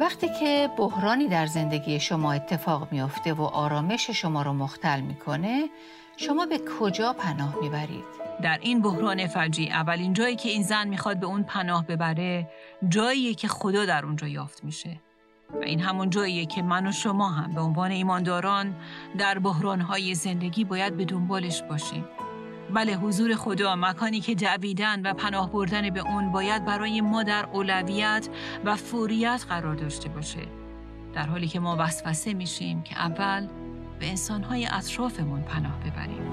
وقتی که بحرانی در زندگی شما اتفاق میفته و آرامش شما رو مختل میکنه، شما به کجا پناه میبرید؟ در این بحران فجیع اولین جایی که این زن میخواد به اون پناه ببره، جاییه که خدا در اونجا یافت میشه. و این همون جاییه که من و شما هم به عنوان ایمانداران در بحرانهای زندگی باید به دنبالش باشیم. بله، حضور خدا، مکانی که دویدن و پناه بردن به اون باید برای ما در اولویت و فوریت قرار داشته باشه، در حالی که ما وسوسه میشیم که اول به انسانهای اطرافمون پناه ببریم.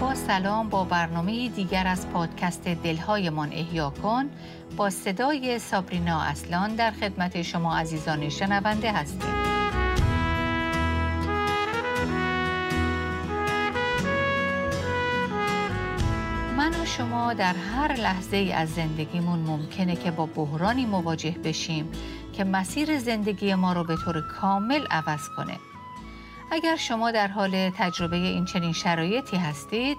با سلام، با برنامه دیگر از پادکست دلهایمان احیا کن با صدای سابرینا اصلان در خدمت شما عزیزان شنونده هستیم. من و شما در هر لحظه از زندگیمون ممکنه که با بحرانی مواجه بشیم که مسیر زندگی ما رو به طور کامل عوض کنه. اگر شما در حال تجربه این چنین شرایطی هستید،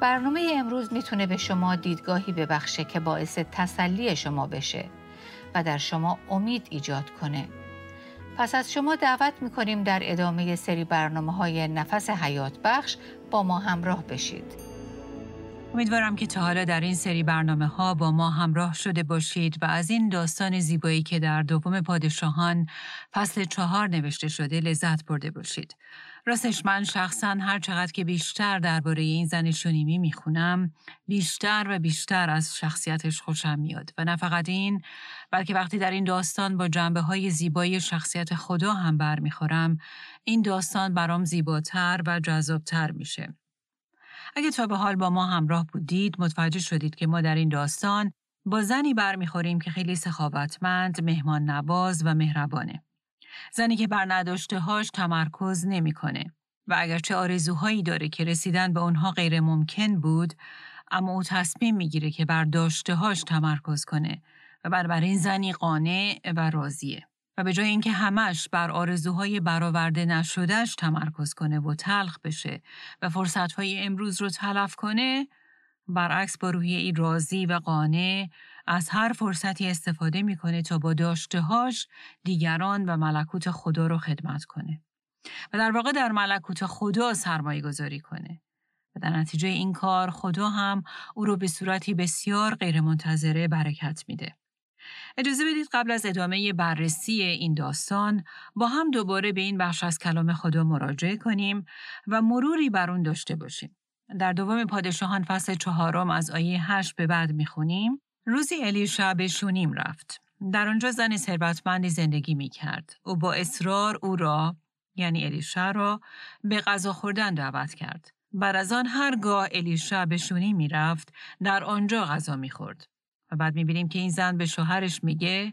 برنامه امروز میتونه به شما دیدگاهی ببخشه که باعث تسلی شما بشه و در شما امید ایجاد کنه. پس از شما دعوت میکنیم در ادامه سری برنامه‌های نفس حیات بخش با ما همراه بشید. امیدوارم که تا حالا در این سری برنامه‌ها با ما همراه شده باشید و از این داستان زیبایی که در دوم پادشاهان فصل 4 نوشته شده لذت برده باشید. راستش من شخصاً هر چقدر که بیشتر درباره این زن شونیمی میخونم، بیشتر و بیشتر از شخصیتش خوشم میاد و نه فقط این، بلکه وقتی در این داستان با جنبه‌های زیبای شخصیت خدا هم برمیخورم، این داستان برام زیباتر و جذابتر میشه. اگه تا به حال با ما همراه بودید، متوجه شدید که ما در این داستان با زنی برمیخوریم که خیلی سخاوتمند، مهمان نواز و مهربانه. زنی که بر نداشته‌هاش تمرکز نمی‌کنه و اگرچه آرزوهایی داره که رسیدن به اونها غیر ممکن بود، اما او تصمیم می‌گیره که بر داشته‌هاش تمرکز کنه و بنابراین زنی قانع و راضیه. و به جای اینکه همش بر آرزوهای برآورده نشدهش تمرکز کنه و تلخ بشه و فرصتهای امروز رو تلف کنه، برعکس با روحیه‌ای راضی و قانع از هر فرصتی استفاده میکنه تا با داشتهاش دیگران و ملکوت خدا رو خدمت کنه و در واقع در ملکوت خدا سرمایه گذاری کنه و در نتیجه این کار خدا هم او رو به صورتی بسیار غیرمنتظره برکت میده. اجازه بدید قبل از ادامه بررسی این داستان با هم دوباره به این بخش از کلام خدا مراجعه کنیم و مروری بر اون داشته باشیم. در دوم پادشاهان فصل 4 از آیه 8 به بعد میخونیم: روزی الیشا به شونیم رفت. در آنجا زن ثروتمندی زندگی میکرد. او با اصرار او را، یعنی الیشا را، به غذا خوردن دعوت کرد. بعد از آن هرگاه الیشا به شونیم میرفت، در آنجا غذا میخورد. و بعد میبینیم که این زن به شوهرش میگه: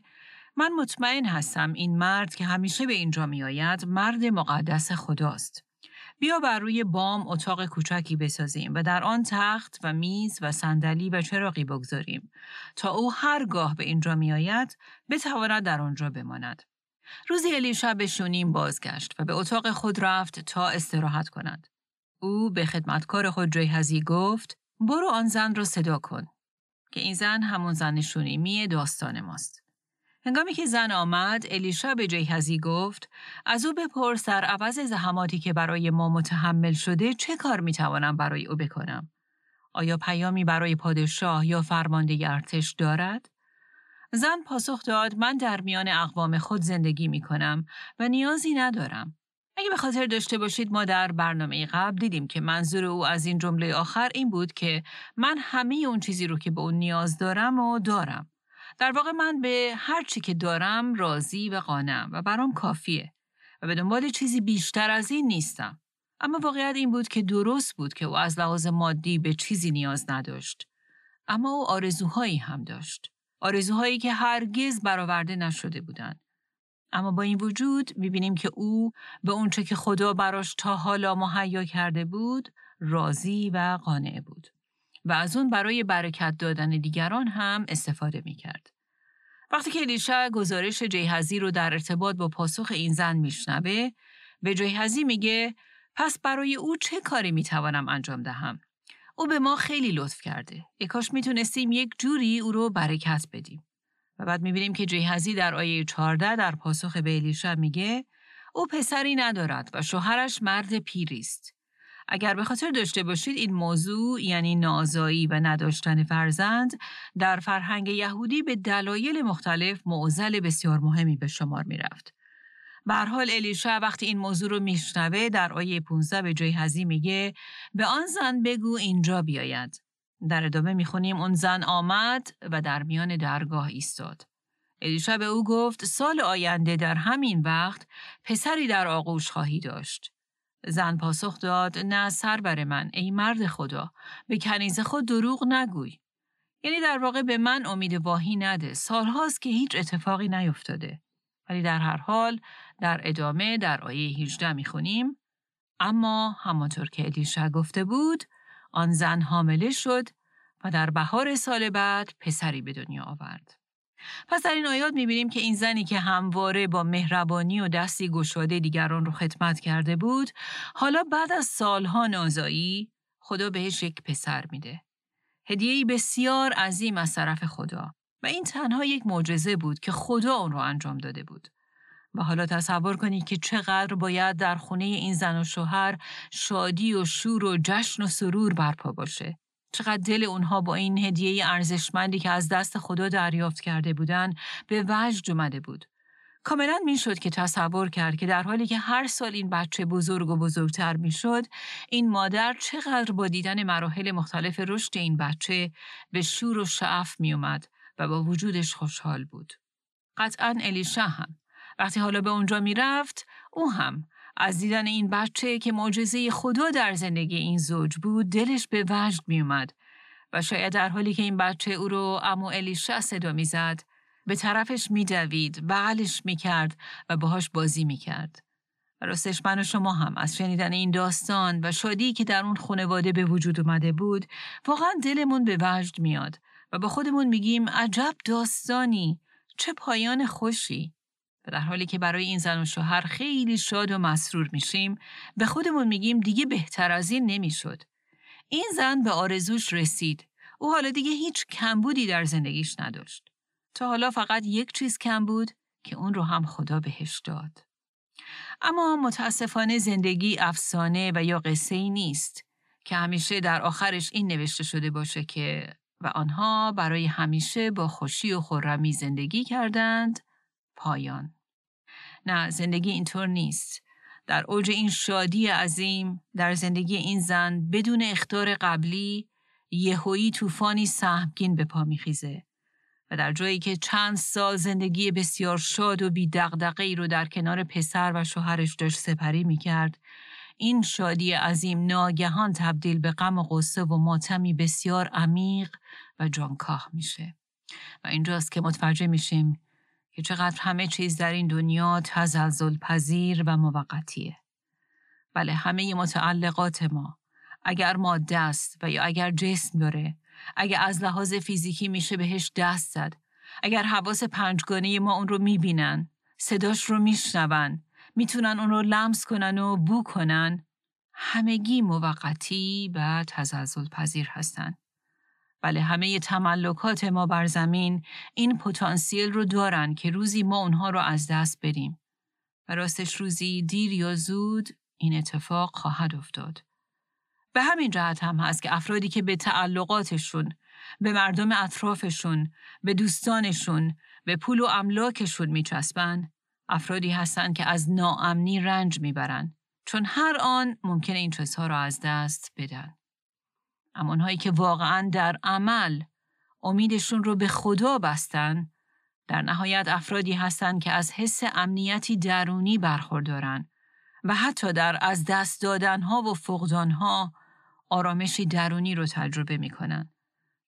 من مطمئن هستم این مرد که همیشه به اینجا میآید مرد مقدس خداست. بیا بر روی بام اتاق کوچکی بسازیم و در آن تخت و میز و صندلی و چراغی بگذاریم تا او هرگاه به اینجا میآید بتواند در آنجا بماند. روزی الیشا به شونیم بازگشت و به اتاق خود رفت تا استراحت کند. او به خدمتکار خود جهازی گفت: برو آن زن را صدا کن، که این زن همون زن شونیمی داستان ماست. هنگامی که زن آمد، الیشا به جهازی گفت: از او بپرس در عوض زحماتی که برای ما متحمل شده چه کار میتوانم برای او بکنم؟ آیا پیامی برای پادشاه یا فرمانده ارتش دارد؟ زن پاسخ داد: من در میان اقوام خود زندگی میکنم و نیازی ندارم. اگه به خاطر داشته باشید، ما در برنامه قبل دیدیم که منظور او از این جمله آخر این بود که من همه اون چیزی رو که به اون نیاز دارم و دارم. در واقع من به هر چی که دارم راضی و قانعم و برام کافیه و به دنبال چیزی بیشتر از این نیستم. اما واقعیت این بود که درست بود که او از لحاظ مادی به چیزی نیاز نداشت. اما او آرزوهایی هم داشت. آرزوهایی که هرگز برآورده نشده بودند. اما با این وجود می‌بینیم که او به اونچه که خدا براش تا حالا مهیا کرده بود راضی و قانع بود و از اون برای برکت دادن دیگران هم استفاده می‌کرد. وقتی که الیشا گزارش جهازی رو در ارتباط با پاسخ این زن میشنوه، به جهازی میگه: پس برای او چه کاری میتوانم انجام دهم؟ او به ما خیلی لطف کرده. ای کاش میتونستیم یک جوری او رو برکت بدیم. و بعد میبینیم که جهازی در آیه 14 در پاسخ به الیشا میگه او پسری ندارد و شوهرش مرد پیریست. اگر به خاطر داشته باشید این موضوع یعنی نازایی و نداشتن فرزند در فرهنگ یهودی به دلایل مختلف معضل بسیار مهمی به شمار میرفت. به هر حال الیشا وقتی این موضوع رو میشنوه در آیه 15 به جهازی میگه به آن زن بگو اینجا بیاید. در ادامه میخونیم اون زن آمد و در میان درگاه ایستاد. الیشا به او گفت سال آینده در همین وقت پسری در آغوش خواهی داشت. زن پاسخ داد نه سرور من ای مرد خدا به کنیز خود دروغ نگوی. یعنی در واقع به من امید واهی نده، سالهاست که هیچ اتفاقی نیفتاده. ولی در هر حال در ادامه در آیه 18 میخونیم اما همانطور که الیشا گفته بود آن زن حامله شد و در بهار سال بعد پسری به دنیا آورد. پس در این آیات می‌بینیم که این زنی که همواره با مهربانی و دستی گشاده دیگران رو خدمت کرده بود، حالا بعد از سالها نازایی خدا بهش یک پسر میده. هدیه‌ای بسیار عظیم از طرف خدا و این تنها یک معجزه بود که خدا اون رو انجام داده بود. و حالا تصور کنید که چقدر باید در خونه این زن و شوهر شادی و شور و جشن و سرور برپا باشه. چقدر دل اونها با این هدیه ارزشمندی که از دست خدا دریافت کرده بودن به وجد اومده بود. کاملا میشد که تصور کرد که در حالی که هر سال این بچه بزرگ و بزرگتر میشد، این مادر چقدر با دیدن مراحل مختلف رشد این بچه به شور و شعف می اومد و با وجودش خوشحال بود. قطعاً الیشا هم وقتی حالا به اونجا میرفت، او هم از دیدن این بچه که معجزه خدا در زندگی این زوج بود، دلش به وجد می اومد و شاید در حالی که این بچه او رو عمو الیشا صدا می زد، به طرفش می دوید، بغلش می کرد و باهاش بازی می کرد. راستش من و شما هم از شنیدن این داستان و شادی که در اون خانواده به وجود اومده بود، واقعا دلمون به وجد میاد و با خودمون میگیم عجب داستانی، چه پایان خوشی. در حالی که برای این زن و شوهر خیلی شاد و مسرور میشیم، به خودمون میگیم دیگه بهتر از این نمیشد. این زن به آرزوش رسید. او حالا دیگه هیچ کمبودی در زندگیش نداشت. تا حالا فقط یک چیز کم بود که اون رو هم خدا بهش داد. اما متاسفانه زندگی افسانه و یا قصه‌ای نیست که همیشه در آخرش این نوشته شده باشه که و آنها برای همیشه با خوشی و خرمی زندگی کردند. پایان. نه، زندگی اینطور نیست. در اوج این شادی عظیم در زندگی این زن بدون اخطار قبلی یهویی طوفانی سهمگین به پا میخیزه و در جایی که چند سال زندگی بسیار شاد و بی دغدغه‌ای رو در کنار پسر و شوهرش داشت سپری میکرد، این شادی عظیم ناگهان تبدیل به غم و غصه و ماتمی بسیار عمیق و جانکاه میشه و اینجاست که متوجه میشیم که چقدر همه چیز در این دنیا تزلزل پذیر و موقتیه. بله، همه متعلقات ما، اگر ماده است و یا اگر جسم داره، اگر از لحاظ فیزیکی میشه بهش دست زد، اگر حواس پنجگانه ما اون رو میبینن، صداش رو میشنون، میتونن اون رو لمس کنن و بو کنن، همگی موقتی و تزلزل پذیر هستن. بله، همه تملکات ما بر زمین این پتانسیل رو دارن که روزی ما اونها رو از دست بریم و راستش روزی دیر یا زود این اتفاق خواهد افتاد. به همین جهت هم هست که افرادی که به تعلقاتشون، به مردم اطرافشون، به دوستانشون، به پول و املاکشون میچسبن، افرادی هستن که از ناامنی رنج میبرن، چون هر آن ممکنه این چیزها رو از دست بدن. اما اونهایی که واقعاً در عمل امیدشون رو به خدا بستن، در نهایت افرادی هستن که از حس امنیتی درونی برخوردارن و حتی در از دست دادنها و فقدانها آرامشی درونی رو تجربه میکنن،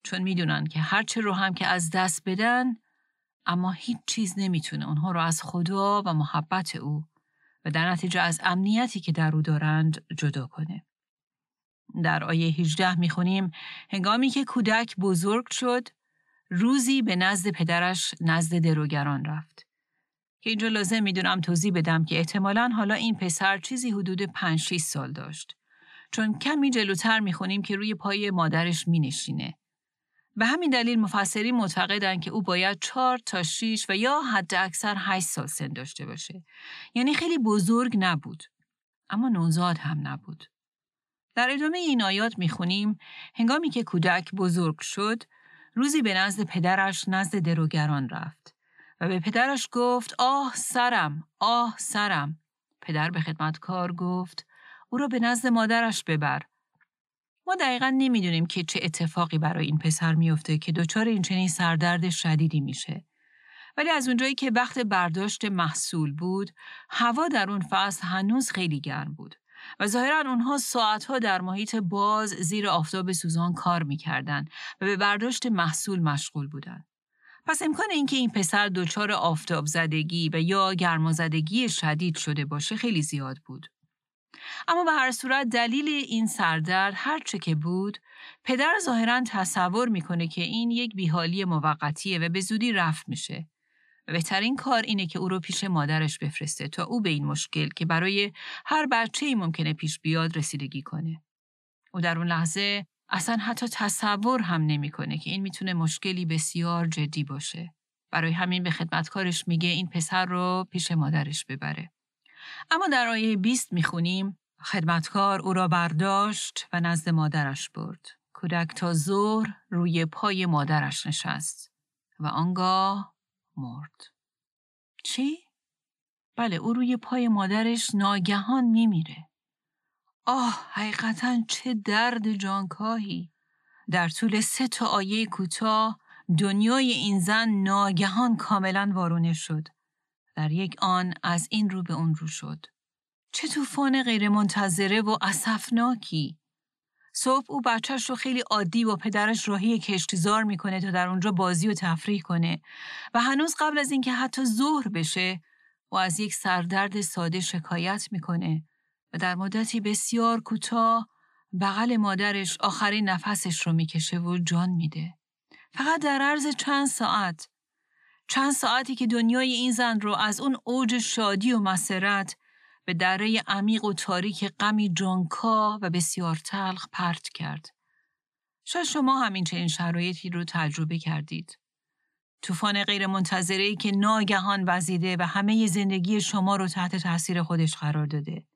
چون میدونن که هرچه رو هم که از دست بدن، اما هیچ چیز نمیتونه اونها رو از خدا و محبت او و در نتیجه از امنیتی که در او دارند جدا کنه. در آیه 18 میخونیم هنگامی که کودک بزرگ شد، روزی به نزد پدرش نزد دروگران رفت. که اینجا لازم میدونم توضیح بدم که احتمالاً حالا این پسر چیزی حدود 5-6 سال داشت، چون کمی جلوتر میخونیم که روی پای مادرش مینشینه و همین دلیل مفسرین معتقدند که او باید 4 تا 6 و یا حد اکثر 8 سال سن داشته باشه. یعنی خیلی بزرگ نبود. اما نوزاد هم نبود. در ادامه این آیات می‌خونیم هنگامی که کودک بزرگ شد، روزی به نزد پدرش نزد دروگران رفت و به پدرش گفت آه سرم، آه سرم. پدر به خدمتکار گفت او را به نزد مادرش ببر. ما دقیقاً نمی‌دونیم که چه اتفاقی برای این پسر میفته که دچار این چنین سردرد شدیدی میشه. ولی از اونجایی که وقت برداشت محصول بود، هوا در اون فصل هنوز خیلی گرم بود و ظاهراً اونها ساعتها در محیط باز زیر آفتاب سوزان کار می‌کردند و به برداشت محصول مشغول بودند. پس امکان اینکه این پسر دچار آفتاب زدگی و یا گرمازدگی شدید شده باشه خیلی زیاد بود. اما به هر صورت دلیل این سردرد هر چه که بود، پدر ظاهراً تصور میکنه که این یک بیحالی موقتیه و به زودی رفع میشه. بهترین کار اینه که او رو پیش مادرش بفرسته تا او به این مشکل که برای هر بچه‌ای ممکنه پیش بیاد رسیدگی کنه. او در اون لحظه اصلا حتی تصور هم نمیکنه که این میتونه مشکلی بسیار جدی باشه. برای همین به خدمتکارش میگه این پسر رو پیش مادرش ببره. اما در آیه 20 میخونیم خدمتکار او را برداشت و نزد مادرش برد. کودک تا ظهر روی پای مادرش نشست و آنگاه مرد. چی؟ بله، او روی پای مادرش ناگهان میمیره. آه، حقیقتاً چه درد جانکاهی! در طول 3 تا آیه کوتاه دنیای این زن ناگهان کاملاً وارونه شد. در یک آن از این رو به اون رو شد. چه طوفان غیرمنتظره و اسفناکی! صبح او بچهش رو خیلی عادی با پدرش راهی کشتزار میکنه تا در اونجا بازی و تفریح کنه و هنوز قبل از اینکه حتی ظهر بشه و از یک سردرد ساده شکایت میکنه و در مدتی بسیار کوتاه بغل مادرش آخرین نفسش رو میکشه و جان میده. فقط در عرض چند ساعت. چند ساعتی که دنیای این زن رو از اون اوج شادی و مسرت به دره عمیق و تاریک غمی جانکاه و بسیار تلخ پرت کرد. شاید شما همین چنین شرایطی رو تجربه کردید. طوفان غیرمنتظره‌ای که ناگهان وزیده و همه زندگی شما رو تحت تاثیر خودش قرار داده.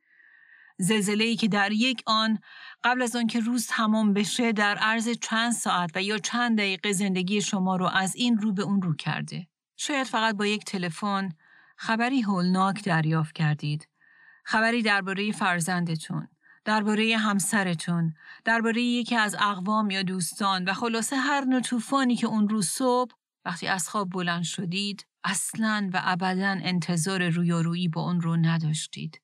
زلزله‌ای که در یک آن قبل از آن که روز تمام بشه در عرض چند ساعت و یا چند دقیقه زندگی شما رو از این رو به اون رو کرده. شاید فقط با یک تلفن خبری هولناک دریافت کردید. خبری درباره فرزندتون، درباره همسرتون، درباره یکی از اقوام یا دوستان و خلاصه هر نوع طوفانی که اون روز صبح وقتی از خواب بلند شدید اصلاً و ابداً انتظار رویارویی با اون رو نداشتید.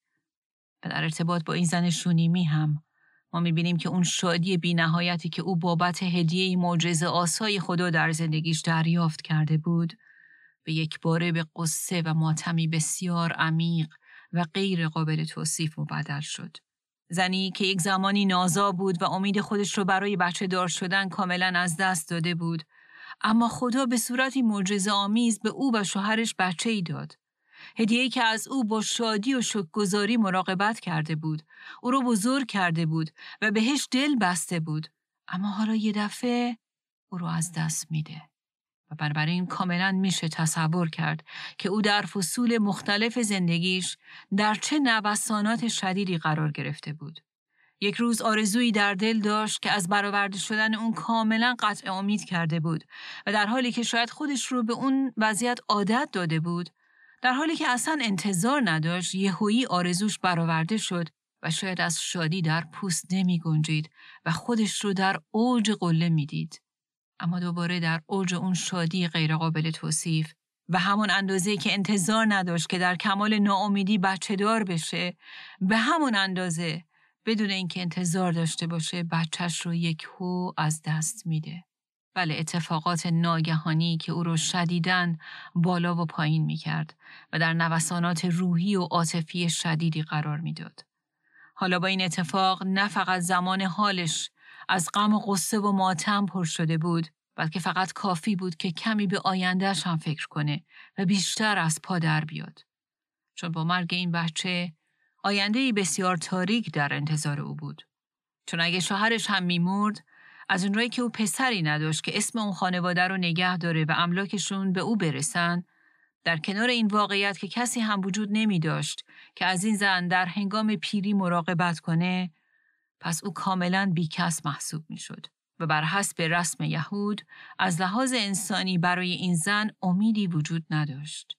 و در ارتباط با این زن شونیمی هم ما می‌بینیم که اون شادی بی‌نهایتی که او بابت هدیه معجزه آسای خدا در زندگیش دریافت کرده بود به یک باره به قصه و ماتمی بسیار عمیق و غیر قابل توصیف مبدل شد. زنی که یک زمانی نازا بود و امید خودش رو برای بچه دار شدن کاملا از دست داده بود، اما خدا به صورتی معجزه‌آمیز به او و شوهرش بچه‌ای داد. هدیه‌ای که از او با شادی و شکرگزاری مراقبت کرده بود، او رو بزرگ کرده بود و بهش دل بسته بود، اما حالا یه دفعه او رو از دست میده. و بنابراین کاملا میشه تصور کرد که او در فصول مختلف زندگیش در چه نوسانات شدیدی قرار گرفته بود. یک روز آرزویی در دل داشت که از برآورده شدن اون کاملا قطع امید کرده بود و در حالی که شاید خودش رو به اون وضعیت عادت داده بود، در حالی که اصلا انتظار نداشت، یهویی آرزوش برآورده شد و شاید از شادی در پوست نمی گنجید و خودش رو در اوج قله میدید. اما دوباره در اوج اون شادی غیرقابل توصیف و همون اندازه‌ای که انتظار نداشت که در کمال ناامیدی بچه‌دار بشه، به همون اندازه بدون اینکه انتظار داشته باشه بچه‌ش رو یکهو از دست میده. بله، اتفاقات ناگهانی که او رو شدیداً بالا و پایین میکرد و در نوسانات روحی و عاطفی شدیدی قرار میداد. حالا با این اتفاق نه فقط زمان حالش از غم و غصه و ماتم پر شده بود، بلکه فقط کافی بود که کمی به آیندهش هم فکر کنه و بیشتر از پا در بیاد. چون با مرگ این بچه آینده‌ای بسیار تاریک در انتظار او بود. چون اگه شوهرش هم می‌مرد، از اونایی که او پسری نداشت که اسم اون خانواده رو نگه داره و املاکشون به او برسن، در کنار این واقعیت که کسی هم وجود نمی داشت که از این زن در هنگام پیری مراقبت کنه، پس او کاملاً بیکس محسوب می شد و بر حسب رسم یهود از لحاظ انسانی برای این زن امیدی وجود نداشت.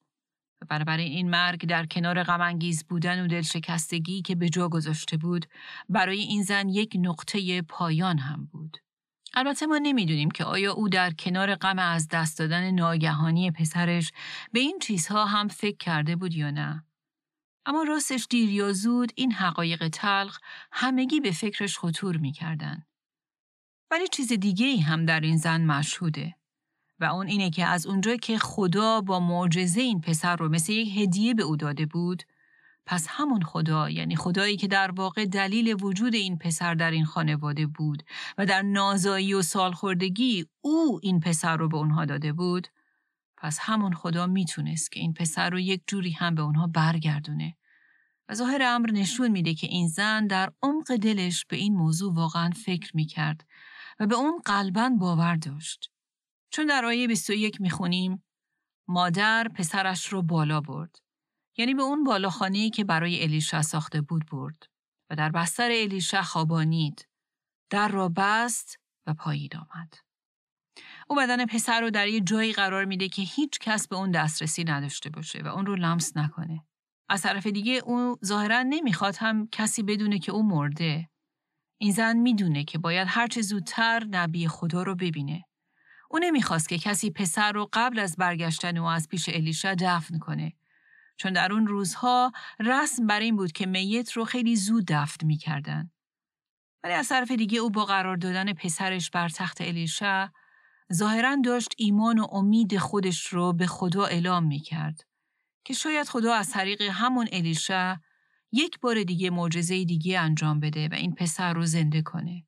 و بنابراین این مرگ در کنار غم‌انگیز بودن و دلشکستگی که به جا گذاشته بود، برای این زن یک نقطه پایان هم بود. البته ما نمیدونیم که آیا او در کنار غم از دست دادن ناگهانی پسرش به این چیزها هم فکر کرده بود یا نه. اما راستش دیر یا زود این حقایق تلخ همگی به فکرش خطور می‌کردند. ولی چیز دیگه‌ای هم در این زن مشهوده و اون اینه که از اونجا که خدا با معجزه این پسر رو مثل یک هدیه به او داده بود، پس همون خدا، یعنی خدایی که در واقع دلیل وجود این پسر در این خانواده بود و در نازایی و سالخوردگی او این پسر رو به اونها داده بود، پس همون خدا میتونست که این پسر رو یک جوری هم به اونها برگردونه. و ظاهر امر نشون میده که این زن در عمق دلش به این موضوع واقعا فکر میکرد و به اون قلباً باور داشت. چون در آیه 21 میخونیم مادر پسرش رو بالا برد، یعنی به اون بالاخانه‌ای که برای الیشا ساخته بود برد و در بستر الیشا خوابانید، در را بست و پایید آمد. او بدن پسر رو در یه جایی قرار میده که هیچ کس به اون دسترسی نداشته باشه و اون رو لمس نکنه. از طرف دیگه او ظاهراً نمیخواد هم کسی بدونه که او مرده. این زن میدونه که باید هر چه زودتر نبی خدا رو ببینه. او نمیخواست که کسی پسر رو قبل از برگشتن او از پیش الیشا دفن کنه، چون در اون روزها رسم بر این بود که میت رو خیلی زود دفن میکردن. ولی از طرف دیگه او با قرار دادن پسرش بر تخت الیشا ظاهراً داشت ایمان و امید خودش رو به خدا اعلام میکرد که شاید خدا از طریق همون الیشا یک بار دیگه معجزه دیگه انجام بده و این پسر رو زنده کنه.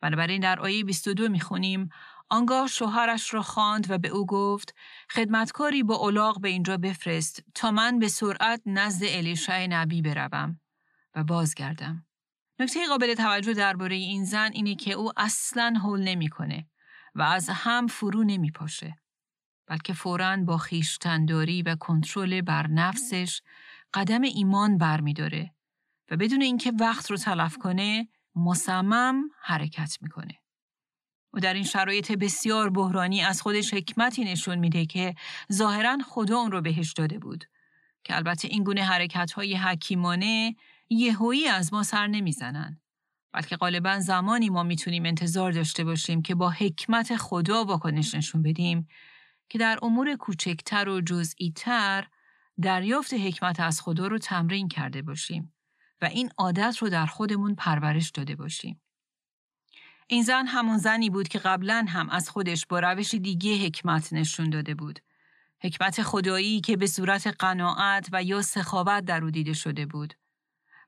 بنابراین در آیه 22 میخونیم آنگاه شوهرش را خواند و به او گفت خدمتکاری با الاغ به اینجا بفرست تا من به سرعت نزد الیشای نبی بروم و بازگردم. نکته قابل توجه درباره این زن اینه که او اصلاً هول نمی‌کنه و از هم فرو نمی‌پاشه، بلکه فوراً با خویشتن‌داری و کنترل بر نفسش قدم ایمان برمی‌داره و بدون اینکه وقت رو تلف کنه مصمم حرکت می‌کنه. و در این شرایط بسیار بحرانی از خودش حکمتی نشون میده که ظاهراً خدا اون رو بهش داده بود، که البته این گونه حرکت‌های حکیمانه یهویی از ما سر نمیزنن، بلکه غالباً زمانی ما میتونیم انتظار داشته باشیم که با حکمت خدا واکنش نشون بدیم که در امور کوچکتر و جزئی‌تر دریافت حکمت از خدا رو تمرین کرده باشیم و این عادت رو در خودمون پرورش داده باشیم. این زن همون زنی بود که قبلا هم از خودش با روش دیگه حکمت نشون داده بود. حکمت خدایی که به صورت قناعت و یا سخاوت در او دیده شده بود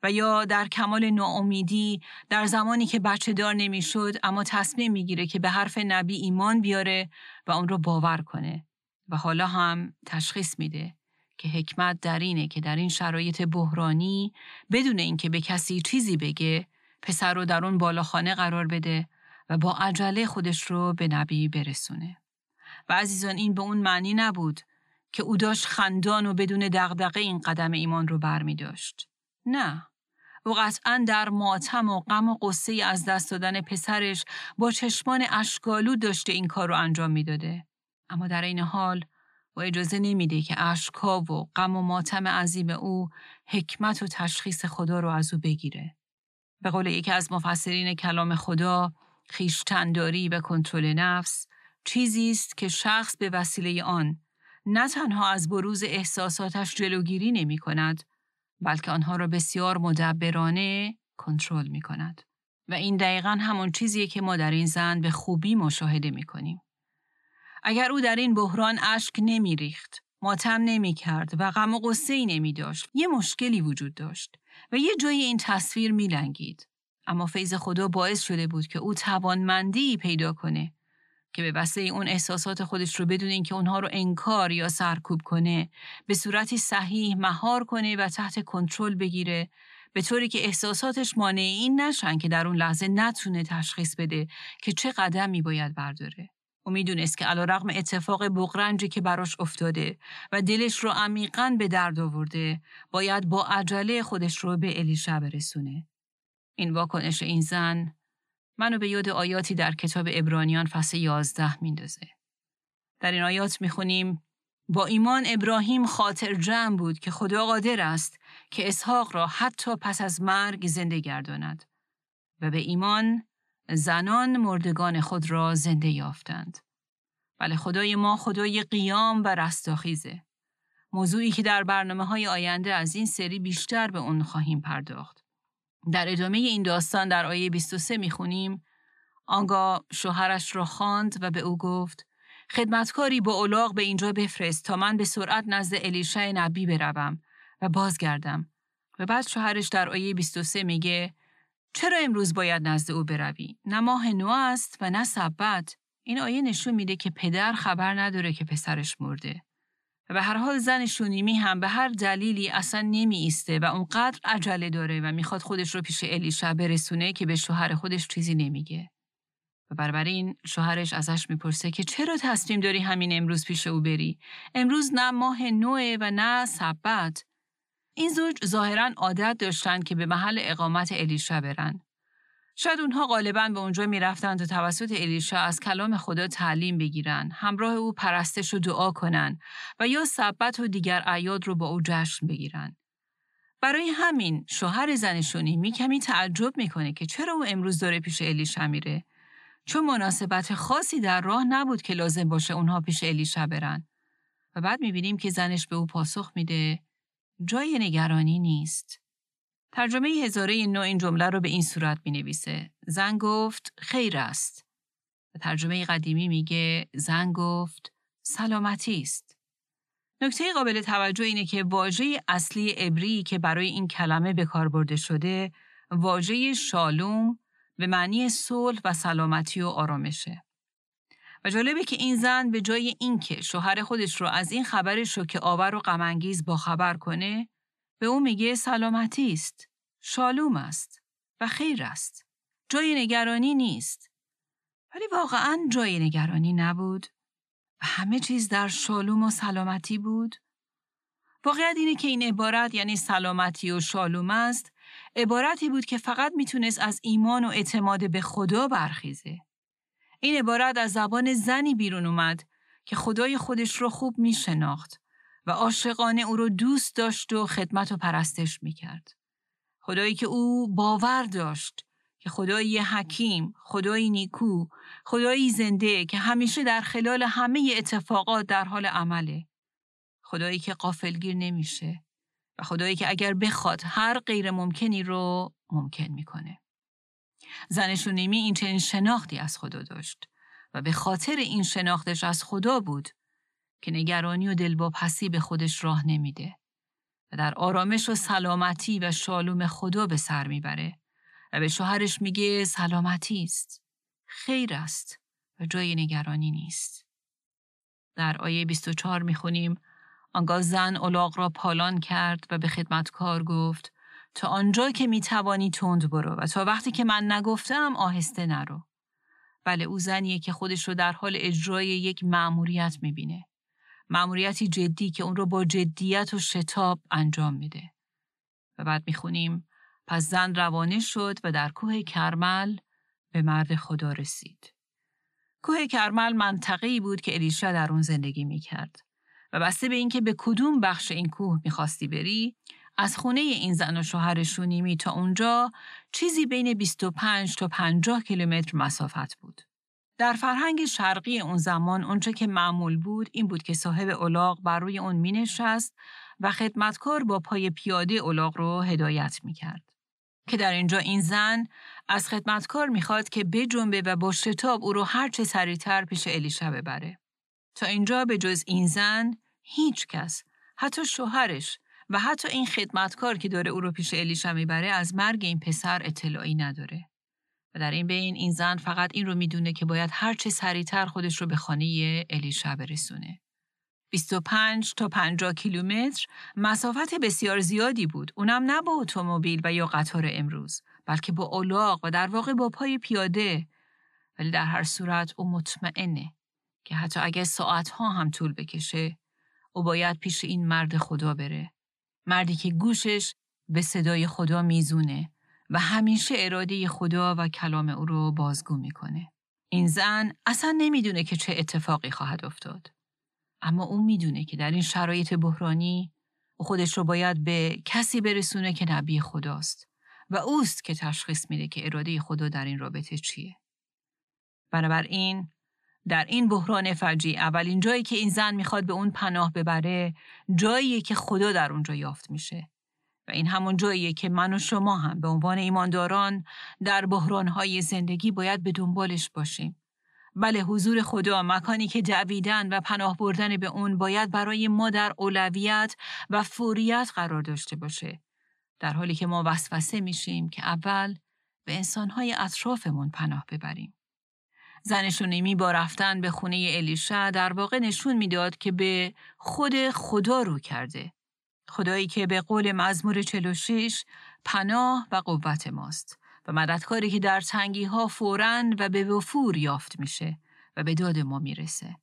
و یا در کمال ناامیدی در زمانی که بچه دار نمی شد، اما تصمیم می گیره که به حرف نبی ایمان بیاره و اون رو باور کنه. و حالا هم تشخیص میده که حکمت در اینه که در این شرایط بحرانی بدون اینکه به کسی چیزی بگه پسر رو در اون بالاخانه قرار بده و با عجله خودش رو به نبی برسونه. و عزیزان این به اون معنی نبود که او داشت خندان و بدون دغدغه این قدم ایمان رو برمی داشت. نه، او قطعاً در ماتم و غم و غصه از دست دادن پسرش با چشمان اشک‌آلود داشته این کار رو انجام می داده. اما در این حال او اجازه نمیده که اشک‌ها و غم و ماتم عظیم او حکمت و تشخیص خدا رو از او بگیره. به قول یکی از مفسرین کلام خدا، خویشتن‌داری و کنترل نفس چیزی است که شخص به وسیله آن نه تنها از بروز احساساتش جلوگیری نمی کند، بلکه آنها را بسیار مدبرانه کنترل می کند. و این دقیقاً همان چیزیه که ما در این زن به خوبی مشاهده می کنیم. اگر او در این بحران اشک نمی ریخت، ماتم نمی کرد و غم و غصه‌ای نمی داشت، یه مشکلی وجود داشت و یه جایی این تصویر می لنگید. اما فیض خدا باعث شده بود که او توانمندی پیدا کنه که به وسیله اون احساسات خودش رو بدون اینکه اونها رو انکار یا سرکوب کنه، به صورتی صحیح مهار کنه و تحت کنترل بگیره به طوری که احساساتش مانع این نشن که در اون لحظه نتونه تشخیص بده که چه قدمی باید برداره. او میدونست که علیرغم اتفاق بغرنجی که براش افتاده و دلش رو عمیقاً به درد آورده، باید با عجله خودش رو به الیشا برسونه. این واکنش این زن منو به یاد آیاتی در کتاب عبرانیان فصل 11 میندازه. در این آیات میخونیم با ایمان ابراهیم خاطر جمع بود که خدا قادر است که اسحاق را حتی پس از مرگ زنده گرداند و به ایمان زنان مردگان خود را زنده یافتند. بله خدای ما خدای قیام و رستاخیزه. موضوعی که در برنامه‌های آینده از این سری بیشتر به اون خواهیم پرداخت. در ادامه این داستان در آیه 23 میخونیم آنگاه شوهرش را خواند و به او گفت خدمتکاری با الاغ به اینجا بفرست تا من به سرعت نزد الیشا نبی بروم و بازگردم. و بعد شوهرش در آیه 23 میگه چرا امروز باید نزد او بروی؟ نه ماه نو است و نه سبت. این آیه نشون میده که پدر خبر نداره که پسرش مرده. و به هر حال زن شونیمی هم به هر دلیلی اصلا نمی ایسته و اونقدر عجله داره و میخواد خودش رو پیش الیشا برسونه که به شوهر خودش چیزی نمیگه. و بربراین شوهرش ازش میپرسه که چرا تصمیم داری همین امروز پیش او بری؟ امروز نه ماه نوه و نه سبت. این زوج ظاهراً عادت داشتن که به محل اقامت الیشا برن. شاید اونها غالباً به اونجا میرفتن تا توسط الیشا از کلام خدا تعلیم بگیرن، همراه او پرستش و دعا کنن و یا سبت و دیگر اعیاد رو با او جشن بگیرن. برای همین شوهر زن شونیمی کمی تعجب میکنه که چرا او امروز داره پیش الیشا میره؟ چون مناسبت خاصی در راه نبود که لازم باشه اونها پیش الیشا برن. و بعد میبینیم که زنش به او پاسخ میده جای نگرانی نیست. ترجمه هزاره 9 این جمله رو به این صورت مینویسه. زن گفت خیر است. و ترجمه قدیمی میگه زن گفت سلامتی است. نکته قابل توجه اینه که واژه اصلی عبری که برای این کلمه به کار برده شده، واژه شالوم به معنی صلح و سلامتی و آرامشه. و جالبه که این زن به جای اینکه شوهر خودش رو از این خبر شوکه آور و غم انگیز باخبر کنه، به او میگه سلامتی است، شالوم است و خیر است. جای نگرانی نیست. ولی واقعاً جای نگرانی نبود و همه چیز در شالوم و سلامتی بود. واقعیت اینه که این عبارت یعنی سلامتی و شالوم است، عبارتی بود که فقط میتونست از ایمان و اعتماد به خدا برخیزه. این عبارت از زبان زنی بیرون اومد که خدای خودش رو خوب می شناخت و عاشقانه او رو دوست داشت و خدمت و پرستش می کرد. خدایی که او باور داشت که خدایی حکیم، خدایی نیکو، خدایی زنده که همیشه در خلال همه اتفاقات در حال عمله. خدایی که غافلگیر نمیشه و خدایی که اگر بخواد هر غیر ممکنی رو ممکن میکنه. زن شونیمی این چنین شناختی از خدا داشت و به خاطر این شناختش از خدا بود که نگرانی و دلواپسی به خودش راه نمیده و در آرامش و سلامتی و شالوم خدا به سر میبره و به شوهرش میگه سلامتی است، خیر است و جای نگرانی نیست. در آیه 24 میخونیم آنگاه زن الاغ را پالان کرد و به خدمتکار گفت تا آنجا که میتوانی تند برو و تا وقتی که من نگفتم آهسته نرو. بله او زنیه که خودش رو در حال اجرای یک مأموریت میبینه. مأموریتی جدی که اون رو با جدیت و شتاب انجام میده. و بعد میخونیم پس زن روانه شد و در کوه کرمل به مرد خدا رسید. کوه کرمل منطقه‌ای بود که الیشا در اون زندگی میکرد. و بسته به اینکه به کدوم بخش این کوه میخواستی بری، از خونه این زن و شوهر شونیمی تا اونجا چیزی بین 25 تا 50 کیلومتر مسافت بود. در فرهنگ شرقی اون زمان اونچه که معمول بود این بود که صاحب الاغ بر روی اون مینشست و خدمتکار با پای پیاده الاغ رو هدایت میکرد. که در اینجا این زن از خدمتکار میخواد که بجنبه و با شتاب او رو هر چه سریعتر پیش الیشا ببره. تا اینجا به جز این زن هیچ کس، حتی شوهرش و حتی این خدمتکار که داره او رو پیش الیشا میبره از مرگ این پسر اطلاعی نداره. و در این بین این زن فقط این رو میدونه که باید هر چه سریعتر خودش رو به خانه الیشا برسونه. 25 تا 50 کیلومتر مسافت بسیار زیادی بود. اونم نه با اتومبیل و یا قطار امروز، بلکه با الاغ و در واقع با پای پیاده. ولی در هر صورت او مطمئنه که حتی اگه ساعتها هم طول بکشه، او باید پیش این مرد خدا بره. مردی که گوشش به صدای خدا میزونه و همیشه اراده خدا و کلام او رو بازگو میکنه. این زن اصلا نمیدونه که چه اتفاقی خواهد افتاد. اما او میدونه که در این شرایط بحرانی او خودش رو باید به کسی برسونه که نبی خداست و اوست که تشخیص میده که اراده خدا در این رابطه چیه. بنابراین در این بحران فجیع اولین جایی که این زن میخواد به اون پناه ببره، جاییه که خدا در اونجا یافت میشه و این همون جاییه که من و شما هم به عنوان ایمانداران در بحرانهای زندگی باید به دنبالش باشیم. بله، حضور خدا، مکانی که دویدن و پناه بردن به اون باید برای ما در اولویت و فوریت قرار داشته باشه، در حالی که ما وسوسه میشیم که اول به انسانهای اطرافمون پناه ببریم. زن شونمی با رفتن به خونه الیشا در واقع نشون میداد که به خود خدا رو کرده. خدایی که به قول مزمور 46 پناه و قوت ماست و مددکاری که در تنگی‌ها فوراً و به وفور یافت میشه و به داد ما میرسه.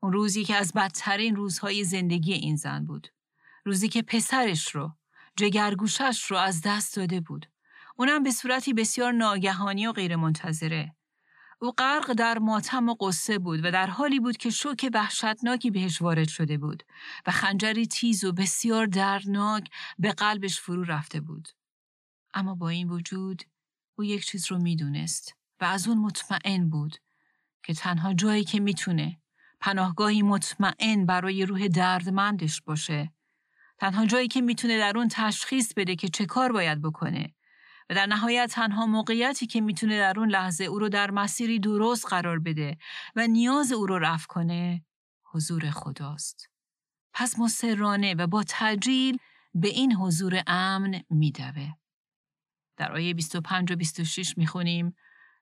اون روزی که از بدترین روزهای زندگی این زن بود. روزی که پسرش رو، جگرگوشش رو از دست داده بود. اونم به صورتی بسیار ناگهانی و غیرمنتظره. او غرق در ماتم و قصه بود و در حالی بود که شوک وحشتناکی بهش وارد شده بود و خنجری تیز و بسیار درناک به قلبش فرو رفته بود. اما با این وجود او یک چیز رو میدونست و از اون مطمئن بود که تنها جایی که میتونه پناهگاهی مطمئن برای روح دردمندش باشه، تنها جایی که میتونه در اون تشخیص بده که چه کار باید بکنه و در نهایت تنها موقعیتی که میتونه در اون لحظه او رو در مسیری درست قرار بده و نیاز او رو رفع کنه، حضور خداست. پس مصرانه و با تجلیل به این حضور امن میدوه. در آیه 25 و 26 میخونیم: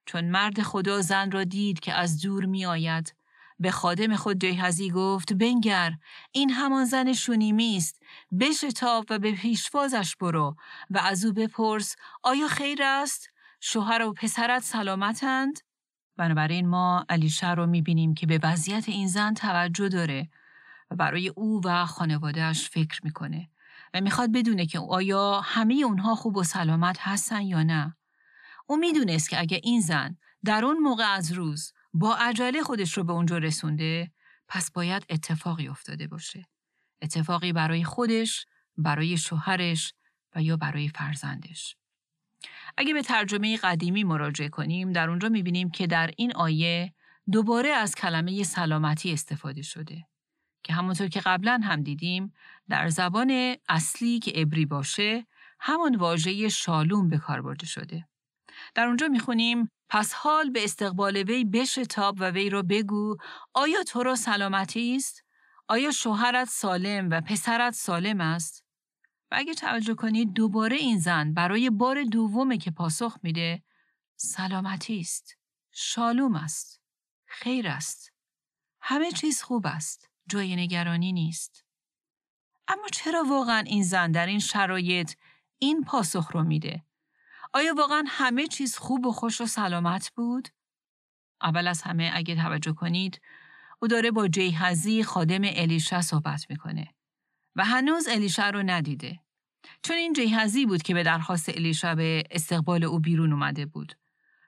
چون مرد خدا زن را دید که از دور میآید، به خادم خود جهازی گفت: بنگر، این همان زن شونیمی است. بشتاب و به پیشوازش برو و از او بپرس آیا خیر است؟ شوهر و پسرت سلامتند؟ بنابراین ما الیشا رو میبینیم که به وضعیت این زن توجه داره و برای او و خانوادهش فکر میکنه و میخواد بدونه که آیا همه اونها خوب و سلامت هستن یا نه. او میدونست که اگه این زن در اون موقع از روز با عجله خودش رو به اونجا رسونده، پس باید اتفاقی افتاده باشه. اتفاقی برای خودش، برای شوهرش و یا برای فرزندش. اگه به ترجمه قدیمی مراجعه کنیم، در اونجا میبینیم که در این آیه دوباره از کلمه سلامتی استفاده شده که همونطور که قبلا هم دیدیم در زبان اصلی که عبری باشه همون واژه شالوم به کار برده شده. در اونجا میخونیم: پس حال به استقبال وی بشتاب و وی را بگو آیا تو را سلامتی است؟ آیا شوهرت سالم و پسرت سالم است؟ و اگه توجه کنید دوباره این زن برای بار دومه که پاسخ میده سلامتی است، شالوم است، خیر است، همه چیز خوب است، جای نگرانی نیست. اما چرا واقعا این زن در این شرایط این پاسخ رو میده؟ آیا واقعا همه چیز خوب و خوش و سلامت بود؟ اول از همه اگه توجه کنید او داره با جیحزی خادم الیشا صحبت میکنه و هنوز الیشا رو ندیده، چون این جیحزی بود که به درخواست الیشا به استقبال او بیرون اومده بود.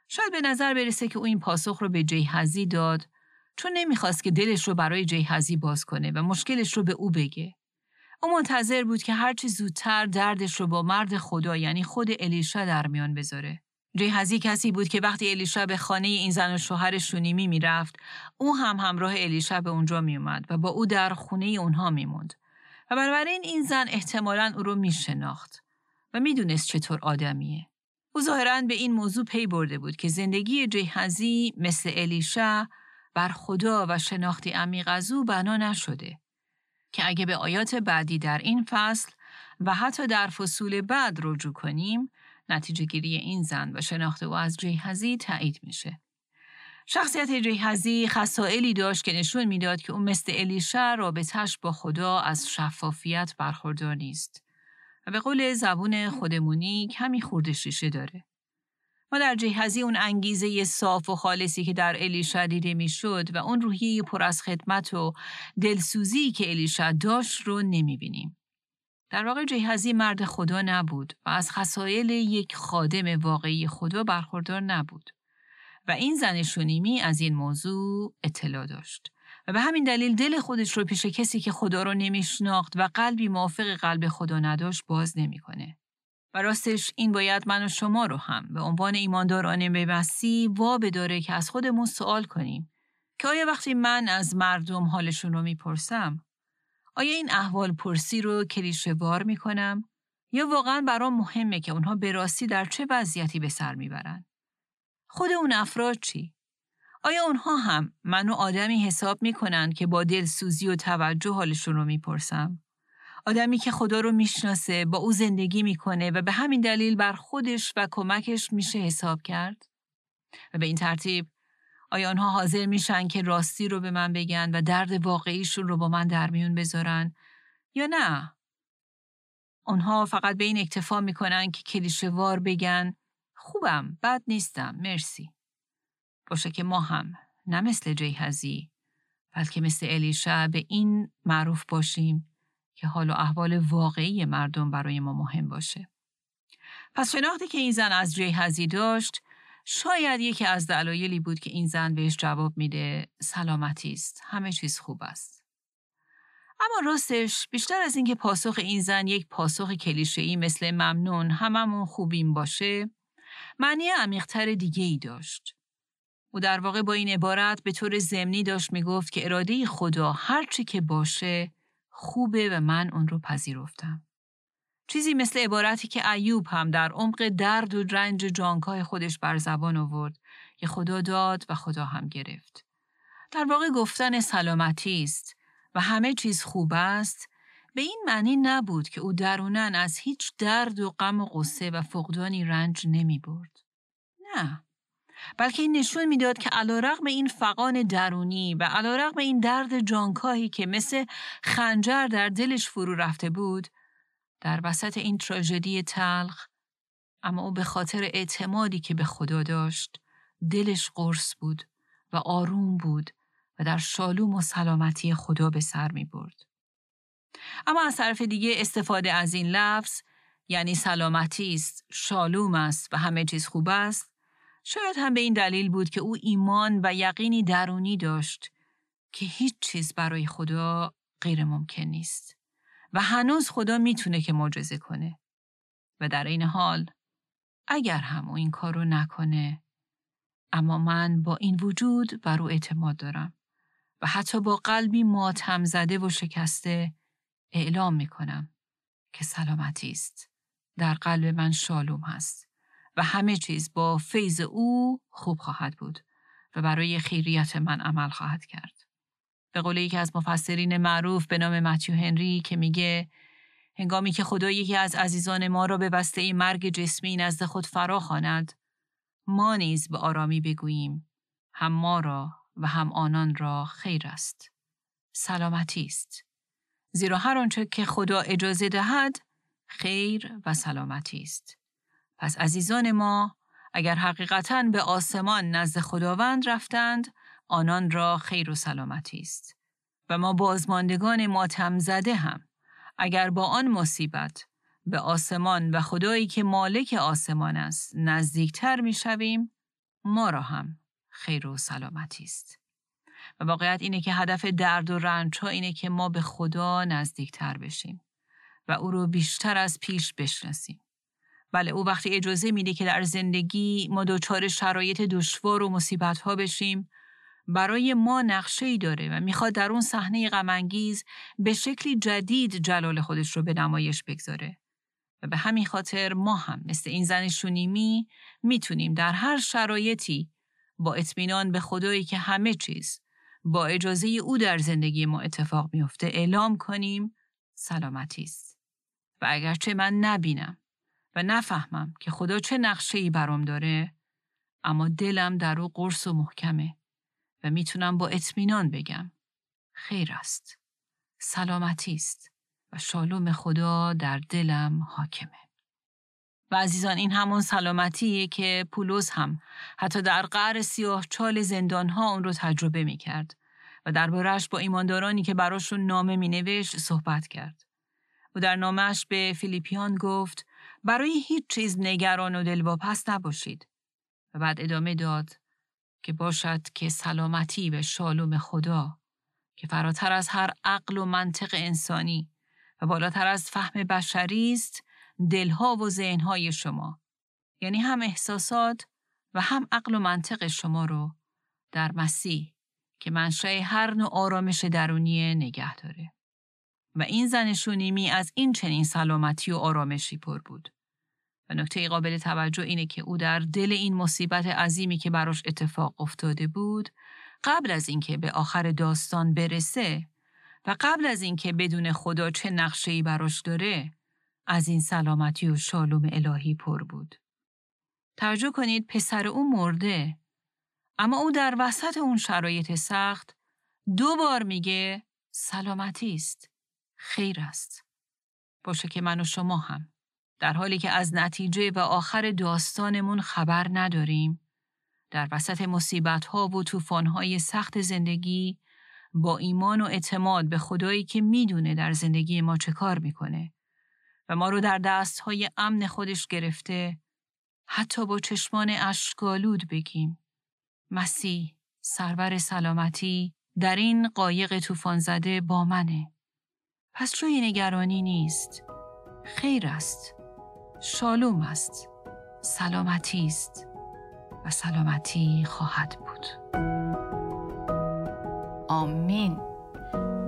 شاید به نظر برسه که او این پاسخ رو به جیحزی داد چون نمیخواست که دلش رو برای جیحزی باز کنه و مشکلش رو به او بگه. او منتظر بود که هرچی زودتر دردش رو با مرد خدا یعنی خود الیشا در میان بذاره. جهازی کسی بود که وقتی الیشا به خانه این زن و شوهر شونیمی میرفت، او هم همراه الیشا به اونجا میومد و با او در خونه اونها میموند. و بنابراین این زن احتمالاً او رو میشناخت و میدونست چطور آدمیه. او ظاهراً به این موضوع پی برده بود که زندگی جهازی مثل الیشا بر خدا و شناختی عمیق از او بنا نشده، که اگه به آیات بعدی در این فصل و حتی در فصول بعد رجوع کنیم، نتیجه گیری این زن و شناخت او از جهازی تایید میشه. شخصیت گهزی خصائلی داشت که نشون میداد که اون مثل الیشا رابطه‌اش با خدا از شفافیت برخوردار نیست و به قول زبون خودمونی کمی خورده شیشه داره. ما در گهزی اون انگیزه صاف و خالصی که در الیشا دیده میشد و اون روحیه پر از خدمت و دلسوزی که الیشا داشت رو نمیبینیم. در واقع گهزی مرد خدا نبود و از خصایل یک خادم واقعی خدا برخوردار نبود و این زن شونیمی از این موضوع اطلاع داشت و به همین دلیل دل خودش رو پیش کسی که خدا رو نمیشناخت و قلبی موافق قلب خدا نداشت باز نمیکنه. و راستش این باید من و شما رو هم به عنوان ایمانداران به مسیح وابه داره که از خودمون سوال کنیم که آیا وقتی من از مردم حالشون رو میپرسم آیا این احوال پرسی رو کلیشه وار میکنم یا واقعا برام مهمه که اونها به راستی در چه وضعیتی به سر میبرن؟ خود اون افراد چی؟ آیا اونها هم منو آدمی حساب میکنن که با دلسوزی و توجه حالشون رو میپرسم؟ آدمی که خدا رو میشناسه، با او زندگی میکنه و به همین دلیل بر خودش و کمکش میشه حساب کرد؟ و به این ترتیب آیا آنها حاضر میشن که راستی رو به من بگن و درد واقعیشون رو با من در میون بذارن یا نه؟ آنها فقط به این اکتفا میکنن که کلیشه وار بگن خوبم، بد نیستم، مرسی. باشه که ما هم نه مثل گهزی بلکه مثل الیشا به این معروف باشیم که حال و احوال واقعی مردم برای ما مهم باشه. پس شناختی که این زن از گهزی داشت شاید یکی از دلایلی بود که این زن بهش جواب میده سلامتی است، همه چیز خوب است. اما راستش بیشتر از اینکه پاسخ این زن یک پاسخ کلیشه‌ای مثل ممنون هممون خوبیم باشه، معنی عمیق‌تر دیگه‌ای داشت. او در واقع با این عبارت به طور ضمنی داشت میگفت که اراده خدا هر چی که باشه خوبه و من اون رو پذیرفتم. چیزی مثل عبارتی که ایوب هم در عمق درد و رنج جانکاه خودش بر زبان آورد که خدا داد و خدا هم گرفت. در واقع گفتن سلامتی است و همه چیز خوب است به این معنی نبود که او درونن از هیچ درد و غم و غصه و فقدانی رنج نمی برد. نه، بلکه این نشون میداد که علیرغم این فقان درونی و علیرغم این درد جانکاهی که مثل خنجر در دلش فرو رفته بود، در وسط این تراژدی تلخ، اما او به خاطر اعتمادی که به خدا داشت، دلش قرص بود و آروم بود و در شالوم و سلامتی خدا به سر می برد. اما از طرف دیگه استفاده از این لفظ، یعنی سلامتی است، شالوم است و همه چیز خوب است، شاید هم به این دلیل بود که او ایمان و یقینی درونی داشت که هیچ چیز برای خدا غیر ممکن نیست. و هنوز خدا میتونه که معجزه کنه و در این حال اگر هم او این کار رو نکنه اما من با این وجود بر او اعتماد دارم و حتی با قلبی ماتم زده و شکسته اعلام میکنم که سلامتی است، در قلب من شالوم هست و همه چیز با فیض او خوب خواهد بود و برای خیریت من عمل خواهد کرد. به قول یکی از مفسرین معروف به نام متیو هنری که میگه هنگامی که خدا یکی از عزیزان ما را به وسیله مرگ جسمی نزد خود فرا خواند، ما نیز به آرامی بگوییم هم ما را و هم آنان را خیر است، سلامتی است، زیرا هر آنچه که خدا اجازه دهد خیر و سلامتی است. پس عزیزان ما اگر حقیقتاً به آسمان نزد خداوند رفتند آنان را خیر و سلامتی است و ما بازماندگان ماتم زده هم اگر با آن مصیبت به آسمان و خدایی که مالک آسمان است نزدیکتر میشویم ما را هم خیر و سلامتی است. و واقعیت اینه که هدف درد و رنج ها اینه که ما به خدا نزدیکتر بشیم و او رو بیشتر از پیش بشناسیم. بله، او وقتی اجازه میده که در زندگی ما دچار شرایط دشوار و مصیبت ها بشیم برای ما نقشه‌ای داره و میخواد در اون صحنه غم‌انگیز به شکلی جدید جلال خودش رو به نمایش بگذاره. و به همین خاطر ما هم مثل این زن شونیمی میتونیم در هر شرایطی با اطمینان به خدایی که همه چیز با اجازه او در زندگی ما اتفاق میفته اعلام کنیم سلامتی است. و اگرچه من نبینم و نفهمم که خدا چه نقشه‌ای برام داره، اما دلم در او قرص و محکمه و میتونم با اطمینان بگم خیر است، سلامتی است و شالوم خدا در دلم حاکمه. و عزیزان این همون سلامتیه که پولس هم حتی در قعر سیاهچال زندان‌ها اون رو تجربه می‌کرد و درباره‌اش با ایماندارانی که براشون نامه می‌نوشت صحبت کرد. و در نامه‌اش به فیلیپیان گفت برای هیچ چیز نگران و دلواپس نباشید. و بعد ادامه داد که باشد که سلامتی و شالوم خدا که فراتر از هر عقل و منطق انسانی و بالاتر از فهم بشری است، دلها و ذهنهای شما، یعنی هم احساسات و هم عقل و منطق شما رو در مسیح که منشأ هر نوع آرامش درونی نگه داره. و این زن شونیمی از این چنین سلامتی و آرامشی پر بود. و نکته قابل توجه اینه که او در دل این مصیبت عظیمی که براش اتفاق افتاده بود، قبل از اینکه به آخر داستان برسه و قبل از اینکه بدون خدا چه نقشه‌ای براش داره، از این سلامتی و شالوم الهی پر بود. توجه کنید پسر او مرده، اما او در وسط اون شرایط سخت دو بار میگه سلامتی است، خیر است. باشه که من و شما هم در حالی که از نتیجه و آخر داستانمون خبر نداریم، در وسط مصیبت‌ها و طوفان‌های سخت زندگی با ایمان و اعتماد به خدایی که میدونه در زندگی ما چه کار میکنه و ما رو در دست‌های امن خودش گرفته، حتی با چشمان اشک‌آلود بگیم مسیح سرور سلامتی در این قایق طوفان زده با منه، پس جای نگرانی نیست، خیر است، شالوم است، سلامتی است و سلامتی خواهد بود. آمین.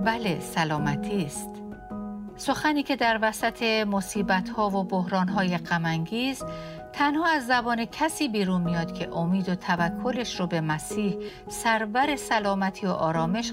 بله، سلامتی است. سخنی که در وسط مصیبت‌ها و بحران‌های غم‌انگیز تنها از زبان کسی بیرون میاد که امید و توکلش رو به مسیح سرور سلامتی و آرامش